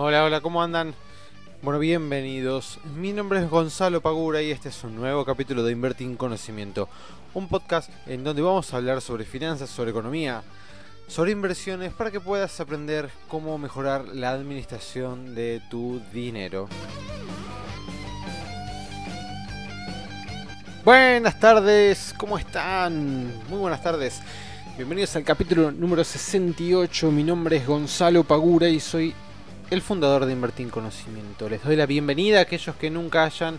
Hola, hola, ¿cómo andan? Bueno, bienvenidos. Mi nombre es Gonzalo Pagura y este es un nuevo capítulo de Invertir en Conocimiento. Un podcast en donde vamos a hablar sobre finanzas, sobre economía, sobre inversiones, para que puedas aprender cómo mejorar la administración de tu dinero. Buenas tardes, ¿cómo están? Muy buenas tardes. Bienvenidos al capítulo número 68. Mi nombre es Gonzalo Pagura y soy el fundador de Invertir en Conocimiento. Les doy la bienvenida a aquellos que nunca hayan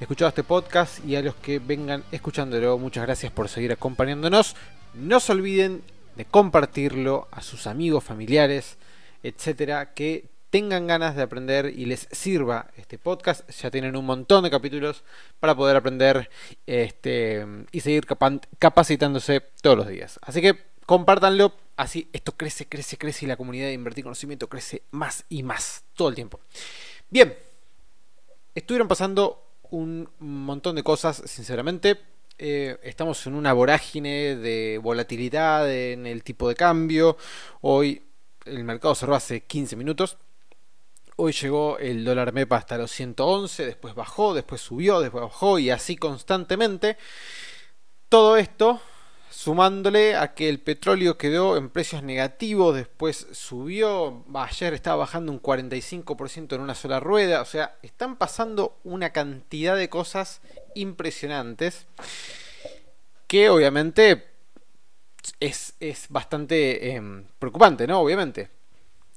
escuchado este podcast y a los que vengan escuchándolo. Muchas gracias por seguir acompañándonos. No se olviden de compartirlo a sus amigos, familiares, etcétera, que tengan ganas de aprender y les sirva este podcast. Ya tienen un montón de capítulos para poder aprender y seguir capacitándose todos los días. Así que compártanlo, así esto crece, crece, crece y la comunidad de Invertir Conocimiento crece más y más todo el tiempo. Bien, estuvieron pasando un montón de cosas, sinceramente. Estamos en una vorágine de volatilidad en el tipo de cambio. Hoy el mercado cerró hace 15 minutos. Hoy llegó el dólar MEPA hasta los 111, después bajó, después subió, después bajó y así constantemente. Todo esto sumándole a que el petróleo quedó en precios negativos, después subió. Ayer estaba bajando un 45% en una sola rueda. O sea, están pasando una cantidad de cosas impresionantes que obviamente es bastante preocupante, ¿no? Obviamente.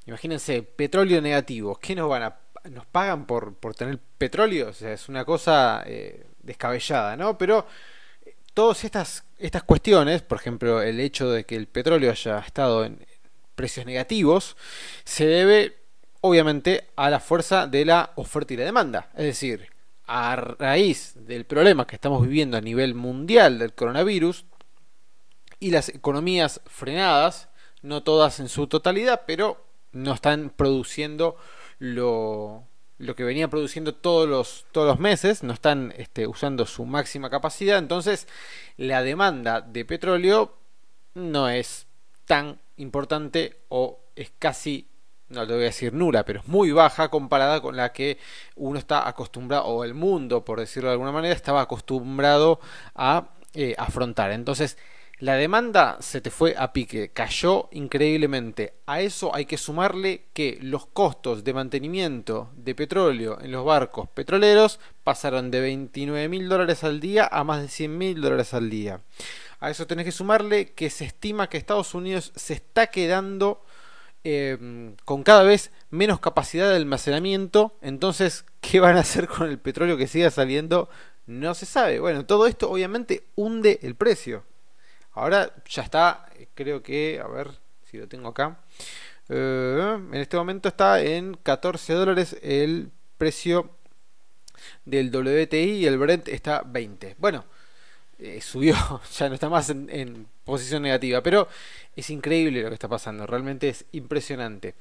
Imagínense, petróleo negativo. ¿Qué nos van a... nos pagan por tener petróleo? O sea, es una cosa descabellada, ¿no? Pero todas estas cuestiones, por ejemplo, el hecho de que el petróleo haya estado en precios negativos, se debe obviamente a la fuerza de la oferta y la demanda. Es decir, a raíz del problema que estamos viviendo a nivel mundial del coronavirus y las economías frenadas, no todas en su totalidad, pero no están produciendo lo que venía produciendo todos los meses, no están usando su máxima capacidad. Entonces la demanda de petróleo no es tan importante, o es casi, no te voy a decir nula, pero es muy baja comparada con la que uno está acostumbrado, o el mundo, por decirlo de alguna manera, estaba acostumbrado a afrontar. Entonces la demanda se te fue a pique, cayó increíblemente. A eso hay que sumarle que los costos de mantenimiento de petróleo en los barcos petroleros pasaron de $29.000 al día a más de $100.000 al día. A eso tenés que sumarle que se estima que Estados Unidos se está quedando con cada vez menos capacidad de almacenamiento. Entonces, ¿qué van a hacer con el petróleo que siga saliendo? No se sabe. Bueno, todo esto obviamente hunde el precio. Ahora ya está, creo que, a ver si lo tengo acá, en este momento está en $14 el precio del WTI y el Brent está 20. Bueno, subió, ya no está más en posición negativa, pero es increíble lo que está pasando, realmente es impresionante.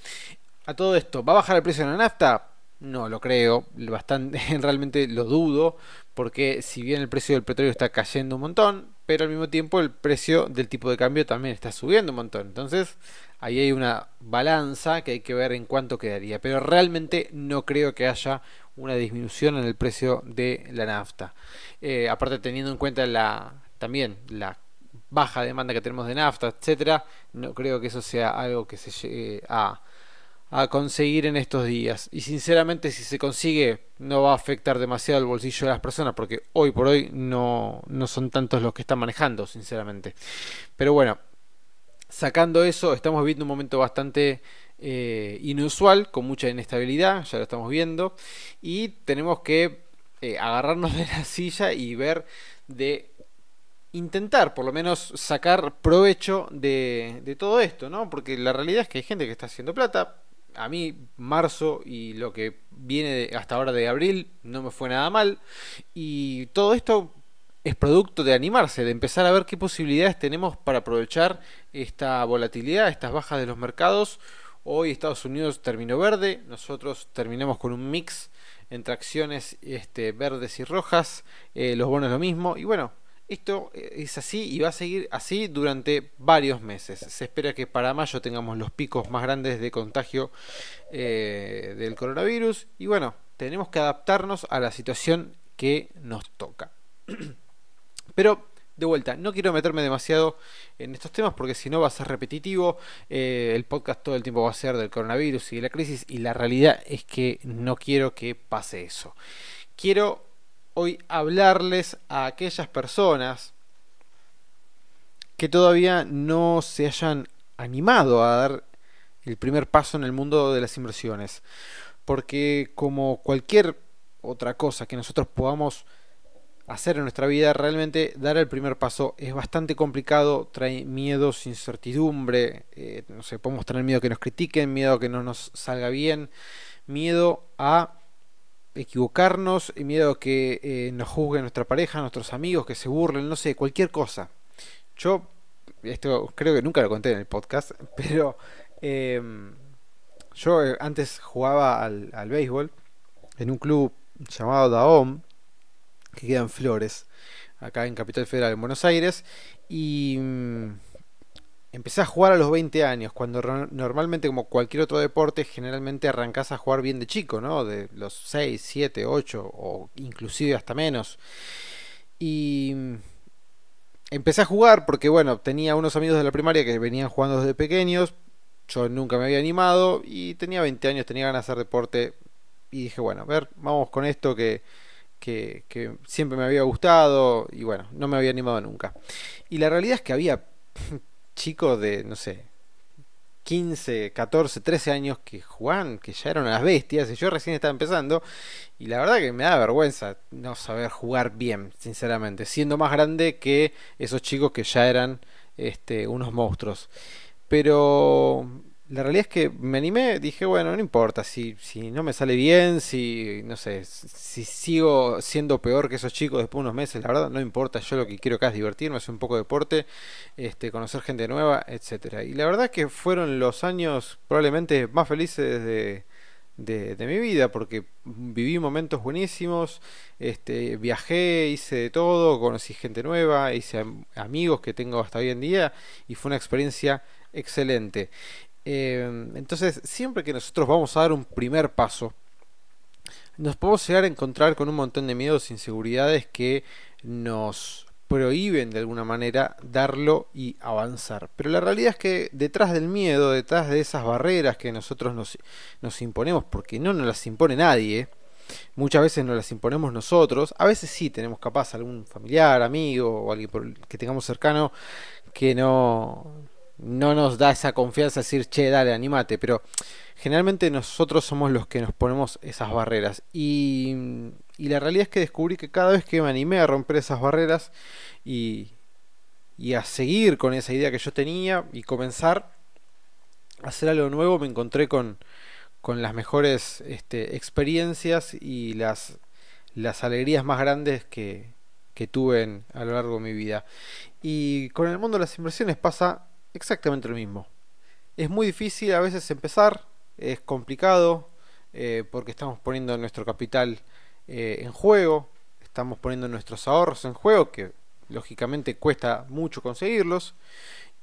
A todo esto, ¿va a bajar el precio de la nafta? No lo creo, bastante, realmente lo dudo, porque si bien el precio del petróleo está cayendo un montón, pero al mismo tiempo el precio del tipo de cambio también está subiendo un montón. Entonces ahí hay una balanza que hay que ver en cuánto quedaría, pero realmente no creo que haya una disminución en el precio de la nafta. Aparte, teniendo en cuenta también la baja demanda que tenemos de nafta, etcétera, no creo que eso sea algo que se llegue a conseguir en estos días, y sinceramente, si se consigue, no va a afectar demasiado el bolsillo de las personas, porque hoy por hoy no son tantos los que están manejando, sinceramente. Pero bueno, sacando eso, estamos viviendo un momento bastante inusual, con mucha inestabilidad, ya lo estamos viendo, y tenemos que agarrarnos de la silla y ver de intentar por lo menos sacar provecho de todo esto, ¿no? Porque la realidad es que hay gente que está haciendo plata. A mí marzo y lo que viene hasta ahora de abril no me fue nada mal, y todo esto es producto de animarse, de empezar a ver qué posibilidades tenemos para aprovechar esta volatilidad, estas bajas de los mercados. Hoy Estados Unidos terminó verde, nosotros terminamos con un mix entre acciones verdes y rojas, los bonos lo mismo, y bueno, Esto es así y va a seguir así durante varios meses. Se espera que para mayo tengamos los picos más grandes de contagio del coronavirus. Y bueno, tenemos que adaptarnos a la situación que nos toca. Pero, de vuelta, no quiero meterme demasiado en estos temas porque si no va a ser repetitivo. El podcast todo el tiempo va a ser del coronavirus y de la crisis. Y la realidad es que no quiero que pase eso. Quiero hoy hablarles a aquellas personas que todavía no se hayan animado a dar el primer paso en el mundo de las inversiones, porque como cualquier otra cosa que nosotros podamos hacer en nuestra vida, realmente dar el primer paso es bastante complicado, trae miedos, incertidumbre, no sé, podemos tener miedo a que nos critiquen, miedo a que no nos salga bien, miedo a equivocarnos, y miedo a que nos juzgue nuestra pareja, nuestros amigos, que se burlen, no sé, cualquier cosa. Yo, esto creo que nunca lo conté en el podcast, pero yo antes jugaba al béisbol en un club llamado Daom, que queda en Flores, acá en Capital Federal, en Buenos Aires, y empecé a jugar a los 20 años, cuando normalmente, como cualquier otro deporte, generalmente arrancás a jugar bien de chico, ¿no? De los 6, 7, 8 o inclusive hasta menos. Y empecé a jugar porque, bueno, tenía unos amigos de la primaria que venían jugando desde pequeños. Yo nunca me había animado y tenía 20 años, tenía ganas de hacer deporte. Y dije, bueno, a ver, vamos con esto que siempre me había gustado y, bueno, no me había animado nunca. Y la realidad es que había chicos de, no sé, 15, 14, 13 años que jugaban, que ya eran las bestias, y yo recién estaba empezando, y la verdad que me da vergüenza no saber jugar bien, sinceramente, siendo más grande que esos chicos que ya eran unos monstruos. Pero la realidad es que me animé, dije, bueno, no importa, si no me sale bien, si no sé, si sigo siendo peor que esos chicos después de unos meses, la verdad no importa, yo lo que quiero acá es divertirme, hacer un poco de deporte, conocer gente nueva, etcétera. Y la verdad es que fueron los años probablemente más felices de mi vida, porque viví momentos buenísimos, viajé, hice de todo, conocí gente nueva, hice amigos que tengo hasta hoy en día, y fue una experiencia excelente. Entonces, siempre que nosotros vamos a dar un primer paso, nos podemos llegar a encontrar con un montón de miedos e inseguridades que nos prohíben de alguna manera darlo y avanzar. Pero la realidad es que detrás del miedo, detrás de esas barreras que nosotros nos imponemos, porque no nos las impone nadie, muchas veces nos las imponemos nosotros, a veces sí tenemos capaz algún familiar, amigo o alguien que tengamos cercano que no nos da esa confianza de decir, che, dale, anímate, pero generalmente nosotros somos los que nos ponemos esas barreras. Y la realidad es que descubrí que cada vez que me animé a romper esas barreras y a seguir con esa idea que yo tenía y comenzar a hacer algo nuevo, me encontré con las mejores experiencias y las alegrías más grandes que tuve a lo largo de mi vida. Y con el mundo de las inversiones pasa exactamente lo mismo. Es muy difícil a veces empezar, es complicado, porque estamos poniendo nuestro capital en juego, estamos poniendo nuestros ahorros en juego, que lógicamente cuesta mucho conseguirlos.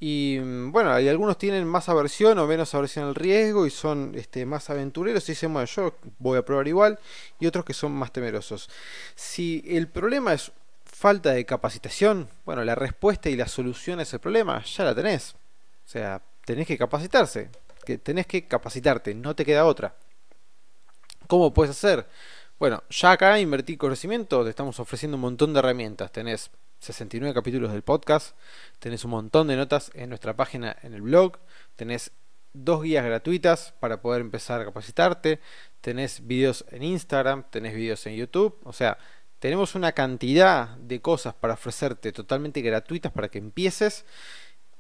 Y bueno, y algunos tienen más aversión o menos aversión al riesgo y son más aventureros y dicen, bueno, yo voy a probar igual, y otros que son más temerosos. Si el problema es falta de capacitación, bueno, la respuesta y la solución a ese problema ya la tenés. O sea, tenés que capacitarte, no te queda otra. ¿Cómo puedes hacer? Bueno, ya acá Invertir Conocimiento te estamos ofreciendo un montón de herramientas. Tenés 69 capítulos del podcast, tenés un montón de notas en nuestra página en el blog, tenés 2 guías gratuitas para poder empezar a capacitarte, tenés videos en Instagram, tenés videos en YouTube, o sea, tenemos una cantidad de cosas para ofrecerte totalmente gratuitas para que empieces,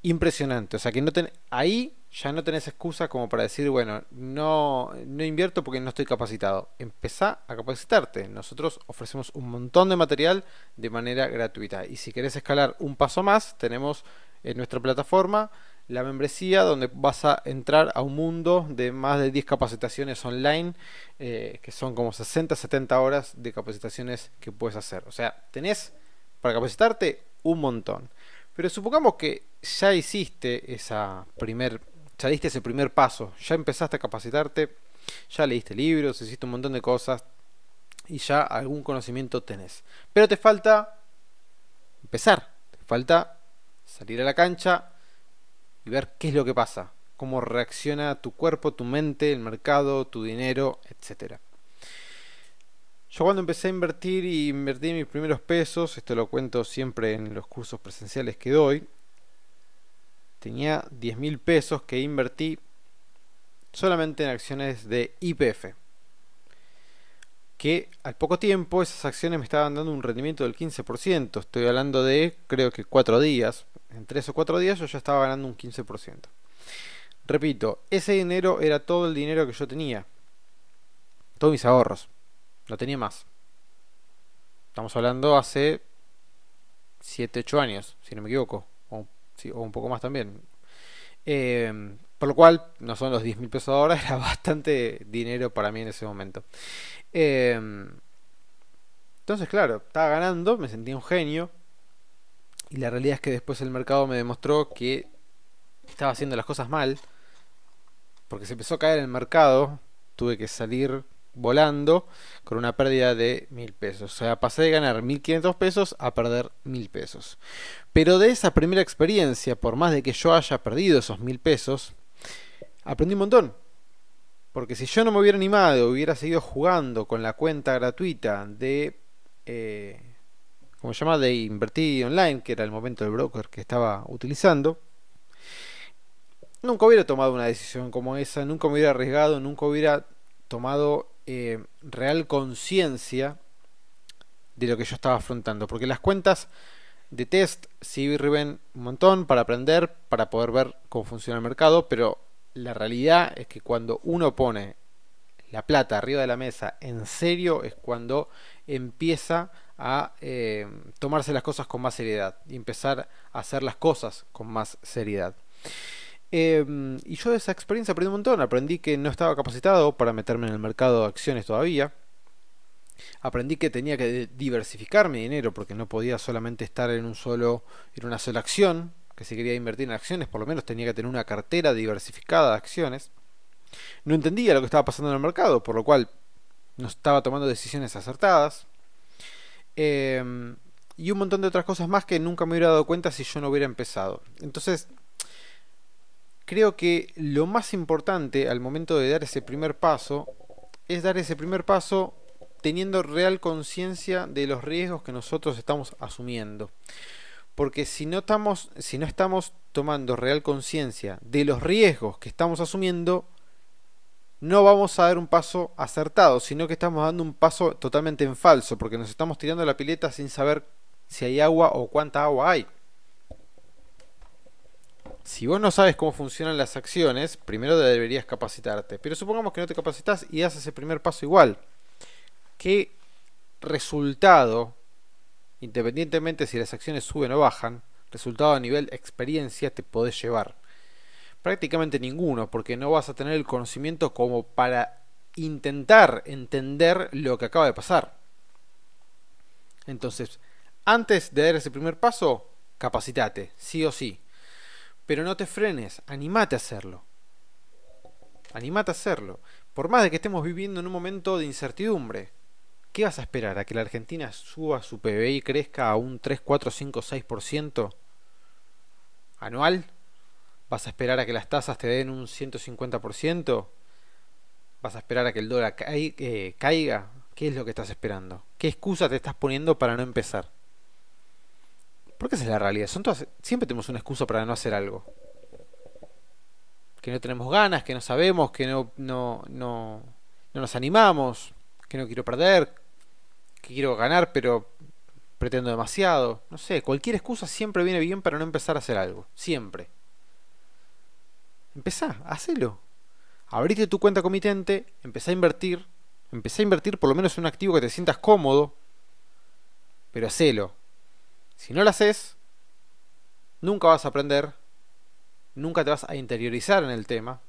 impresionante. O sea que ahí ya no tenés excusa como para decir, bueno, no invierto porque no estoy capacitado. Empezá a capacitarte. Nosotros ofrecemos un montón de material de manera gratuita. Y si querés escalar un paso más, tenemos en nuestra plataforma la membresía, donde vas a entrar a un mundo de más de 10 capacitaciones online, que son como 60-70 horas de capacitaciones que puedes hacer. O sea, tenés para capacitarte un montón. Pero supongamos que ya hiciste ya diste ese primer paso, ya empezaste a capacitarte, ya leíste libros, hiciste un montón de cosas y ya algún conocimiento tenés. Pero te falta empezar, te falta salir a la cancha y ver qué es lo que pasa, cómo reacciona tu cuerpo, tu mente, el mercado, tu dinero, etcétera. Yo cuando empecé a invertir y invertí mis primeros pesos, esto lo cuento siempre en los cursos presenciales que doy, tenía 10.000 pesos que invertí solamente en acciones de YPF, que al poco tiempo esas acciones me estaban dando un rendimiento del 15%. Estoy hablando de, creo que 4 días, en 3 o 4 días yo ya estaba ganando un 15%. Repito, ese dinero era todo el dinero que yo tenía, todos mis ahorros. No tenía más. Estamos hablando hace 7, 8 años, si no me equivoco. O, sí, o un poco más también. Por lo cual, no son los 10.000 pesos ahora, era bastante dinero para mí en ese momento. Entonces, claro, estaba ganando, me sentía un genio. Y la realidad es que después el mercado me demostró que estaba haciendo las cosas mal. Porque se empezó a caer el mercado, tuve que salir volando con una pérdida de 1.000 pesos. O sea, pasé de ganar 1.500 pesos a perder 1.000 pesos. Pero de esa primera experiencia, por más de que yo haya perdido esos 1.000 pesos, aprendí un montón. Porque si yo no me hubiera animado, hubiera seguido jugando con la cuenta gratuita de ¿cómo se llama? De Invertir Online, que era el momento del broker que estaba utilizando, nunca hubiera tomado una decisión como esa, nunca me hubiera arriesgado, nunca hubiera tomado real conciencia de lo que yo estaba afrontando, porque las cuentas de test sirven un montón para aprender, para poder ver cómo funciona el mercado, pero la realidad es que cuando uno pone la plata arriba de la mesa en serio es cuando empieza a tomarse las cosas con más seriedad y empezar a hacer las cosas con más seriedad. Y yo de esa experiencia aprendí un montón. Aprendí que no estaba capacitado para meterme en el mercado de acciones todavía. Aprendí que tenía que diversificar mi dinero, porque no podía solamente estar en una sola acción. Que si quería invertir en acciones, por lo menos tenía que tener una cartera diversificada de acciones. No entendía lo que estaba pasando en el mercado, por lo cual no estaba tomando decisiones acertadas. Y un montón de otras cosas más que nunca me hubiera dado cuenta si yo no hubiera empezado. Entonces, creo que lo más importante al momento de dar ese primer paso es dar ese primer paso teniendo real conciencia de los riesgos que nosotros estamos asumiendo. Porque si no estamos tomando real conciencia de los riesgos que estamos asumiendo, no vamos a dar un paso acertado, sino que estamos dando un paso totalmente en falso, porque nos estamos tirando la pileta sin saber si hay agua o cuánta agua hay. Si vos no sabes cómo funcionan las acciones, primero deberías capacitarte. Pero supongamos que no te capacitas y haces el primer paso igual. ¿Qué resultado, independientemente si las acciones suben o bajan, resultado a nivel experiencia te podés llevar? Prácticamente ninguno, porque no vas a tener el conocimiento como para intentar entender lo que acaba de pasar. Entonces, antes de dar ese primer paso, capacitate, sí o sí. Pero no te frenes, animate a hacerlo. Animate a hacerlo. Por más de que estemos viviendo en un momento de incertidumbre, ¿qué vas a esperar? ¿A que la Argentina suba su PBI y crezca a un 3, 4, 5, 6% anual? ¿Vas a esperar a que las tasas te den un 150%? ¿Vas a esperar a que el dólar caiga? ¿Qué es lo que estás esperando? ¿Qué excusa te estás poniendo para no empezar? Porque esa es la realidad. Siempre tenemos una excusa para no hacer algo. Que no tenemos ganas, que no sabemos, que no nos animamos, que no quiero perder, que quiero ganar pero pretendo demasiado. No sé, cualquier excusa siempre viene bien para no empezar a hacer algo. Siempre. Empezá, hacelo. Abrite tu cuenta comitente, empezá a invertir. Empezá a invertir por lo menos en un activo que te sientas cómodo. Pero hacelo. Si no lo haces, nunca vas a aprender, nunca te vas a interiorizar en el tema,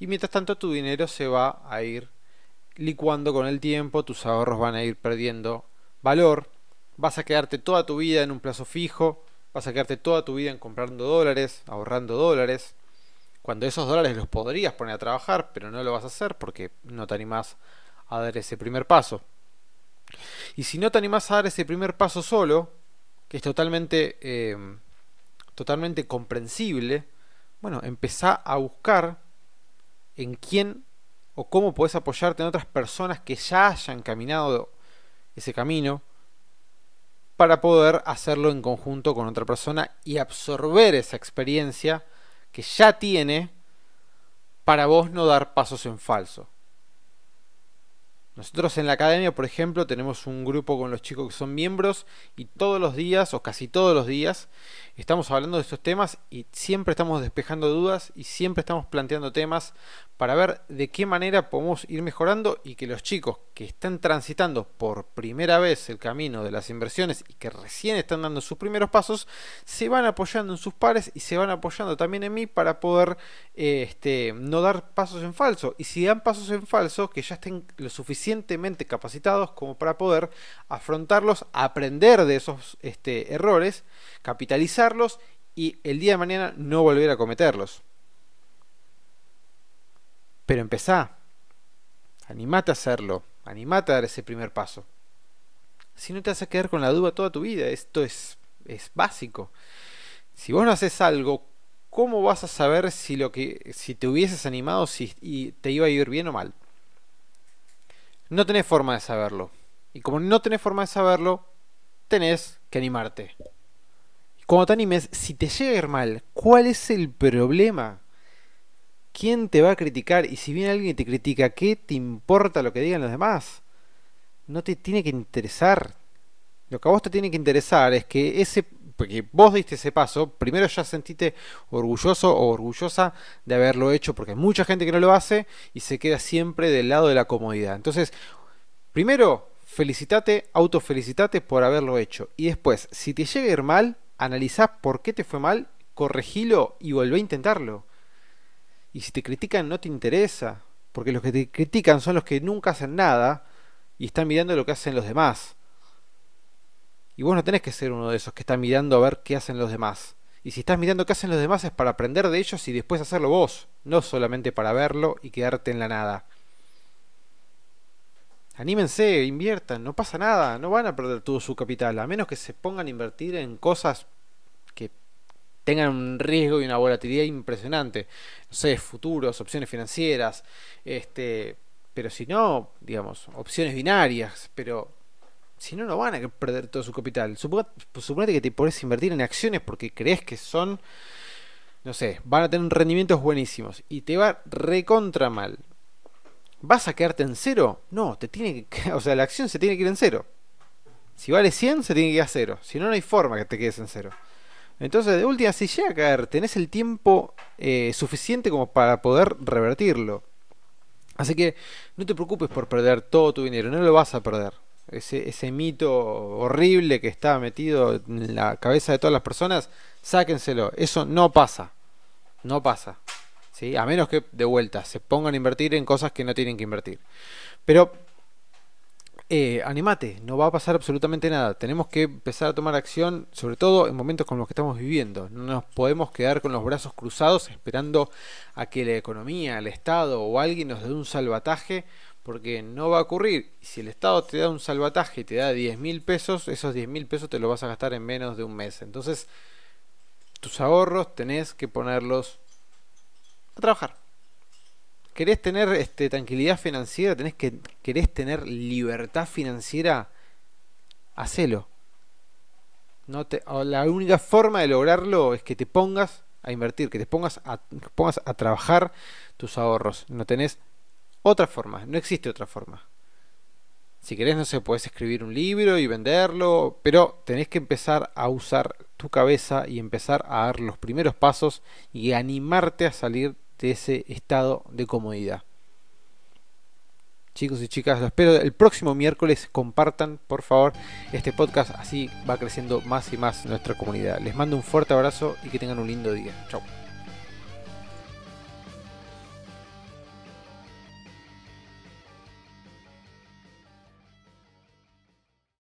y mientras tanto tu dinero se va a ir licuando con el tiempo, tus ahorros van a ir perdiendo valor, vas a quedarte toda tu vida en un plazo fijo, vas a quedarte toda tu vida en comprando dólares, ahorrando dólares, cuando esos dólares los podrías poner a trabajar, pero no lo vas a hacer porque no te animás a dar ese primer paso. Y si no te animás a dar ese primer paso solo, que es totalmente, totalmente comprensible, bueno, empezá a buscar en quién o cómo podés apoyarte en otras personas que ya hayan caminado ese camino para poder hacerlo en conjunto con otra persona y absorber esa experiencia que ya tiene para vos no dar pasos en falso. Nosotros en la academia, por ejemplo, tenemos un grupo con los chicos que son miembros y todos los días, o casi todos los días, estamos hablando de estos temas y siempre estamos despejando dudas y siempre estamos planteando temas para ver de qué manera podemos ir mejorando y que los chicos que están transitando por primera vez el camino de las inversiones y que recién están dando sus primeros pasos, se van apoyando en sus pares y se van apoyando también en mí para poder no dar pasos en falso. Y si dan pasos en falso, que ya estén lo suficientemente capacitados como para poder afrontarlos, aprender de esos errores, capitalizarlos y el día de mañana no volver a cometerlos. Pero empezá, animate a hacerlo, animate a dar ese primer paso. Si no, te vas a quedar con la duda toda tu vida. Esto es básico. Si vos no haces algo, ¿cómo vas a saber si te hubieses animado y te iba a ir bien o mal? No tenés forma de saberlo. Y como no tenés forma de saberlo, tenés que animarte. Y cuando te animes, si te llega a ir mal, ¿cuál es el problema? ¿Quién te va a criticar? Y si viene alguien que te critica, ¿qué te importa lo que digan los demás? No te tiene que interesar. Lo que a vos te tiene que interesar es que porque vos diste ese paso, primero ya sentiste orgulloso o orgullosa de haberlo hecho, porque hay mucha gente que no lo hace y se queda siempre del lado de la comodidad. Entonces, primero, felicitate, autofelicitate por haberlo hecho. Y después, si te llega a ir mal, analizá por qué te fue mal, corregilo y volvé a intentarlo. Y si te critican, no te interesa, porque los que te critican son los que nunca hacen nada y están mirando lo que hacen los demás. Y vos no tenés que ser uno de esos que está mirando a ver qué hacen los demás. Y si estás mirando qué hacen los demás es para aprender de ellos y después hacerlo vos, no solamente para verlo y quedarte en la nada. Anímense, inviertan, no pasa nada, no van a perder todo su capital, a menos que se pongan a invertir en cosas que tengan un riesgo y una volatilidad impresionante, no sé, futuros, opciones financieras, pero si no, digamos, opciones binarias, pero si no, no van a perder todo su capital. Suponete que te podés invertir en acciones porque crees que son, no sé, van a tener rendimientos buenísimos y te va recontra mal. ¿Vas a quedarte en cero? No, te tiene que, o sea, la acción se tiene que ir en cero. Si vale 100, se tiene que ir a cero, si no, no hay forma que te quedes en cero. Entonces, de última, si llega a caer, tenés el tiempo suficiente como para poder revertirlo. Así que no te preocupes por perder todo tu dinero, no lo vas a perder. Ese mito horrible que está metido en la cabeza de todas las personas, sáquenselo. Eso no pasa. No pasa. ¿Sí? A menos que, de vuelta, se pongan a invertir en cosas que no tienen que invertir. Pero animate, no va a pasar absolutamente nada. Tenemos que empezar a tomar acción, sobre todo en momentos como los que estamos viviendo. No nos podemos quedar con los brazos cruzados esperando a que la economía, el Estado o alguien nos dé un salvataje, porque no va a ocurrir. Y si el Estado te da un salvataje y te da 10.000 pesos, esos 10.000 pesos te los vas a gastar en menos de un mes. Entonces, tus ahorros tenés que ponerlos a trabajar. ¿Querés tener tranquilidad financiera? ¿Querés tener libertad financiera? Hacelo. La única forma de lograrlo es que te pongas a invertir, que te pongas a trabajar tus ahorros. No tenés otra forma, no existe otra forma. Si querés, no sé, podés escribir un libro y venderlo, pero tenés que empezar a usar tu cabeza y empezar a dar los primeros pasos y animarte a salir de ese estado de comodidad. Chicos y chicas, los espero el próximo miércoles. Compartan, por favor, este podcast, así va creciendo más y más nuestra comunidad. Les mando un fuerte abrazo y que tengan un lindo día. Chau.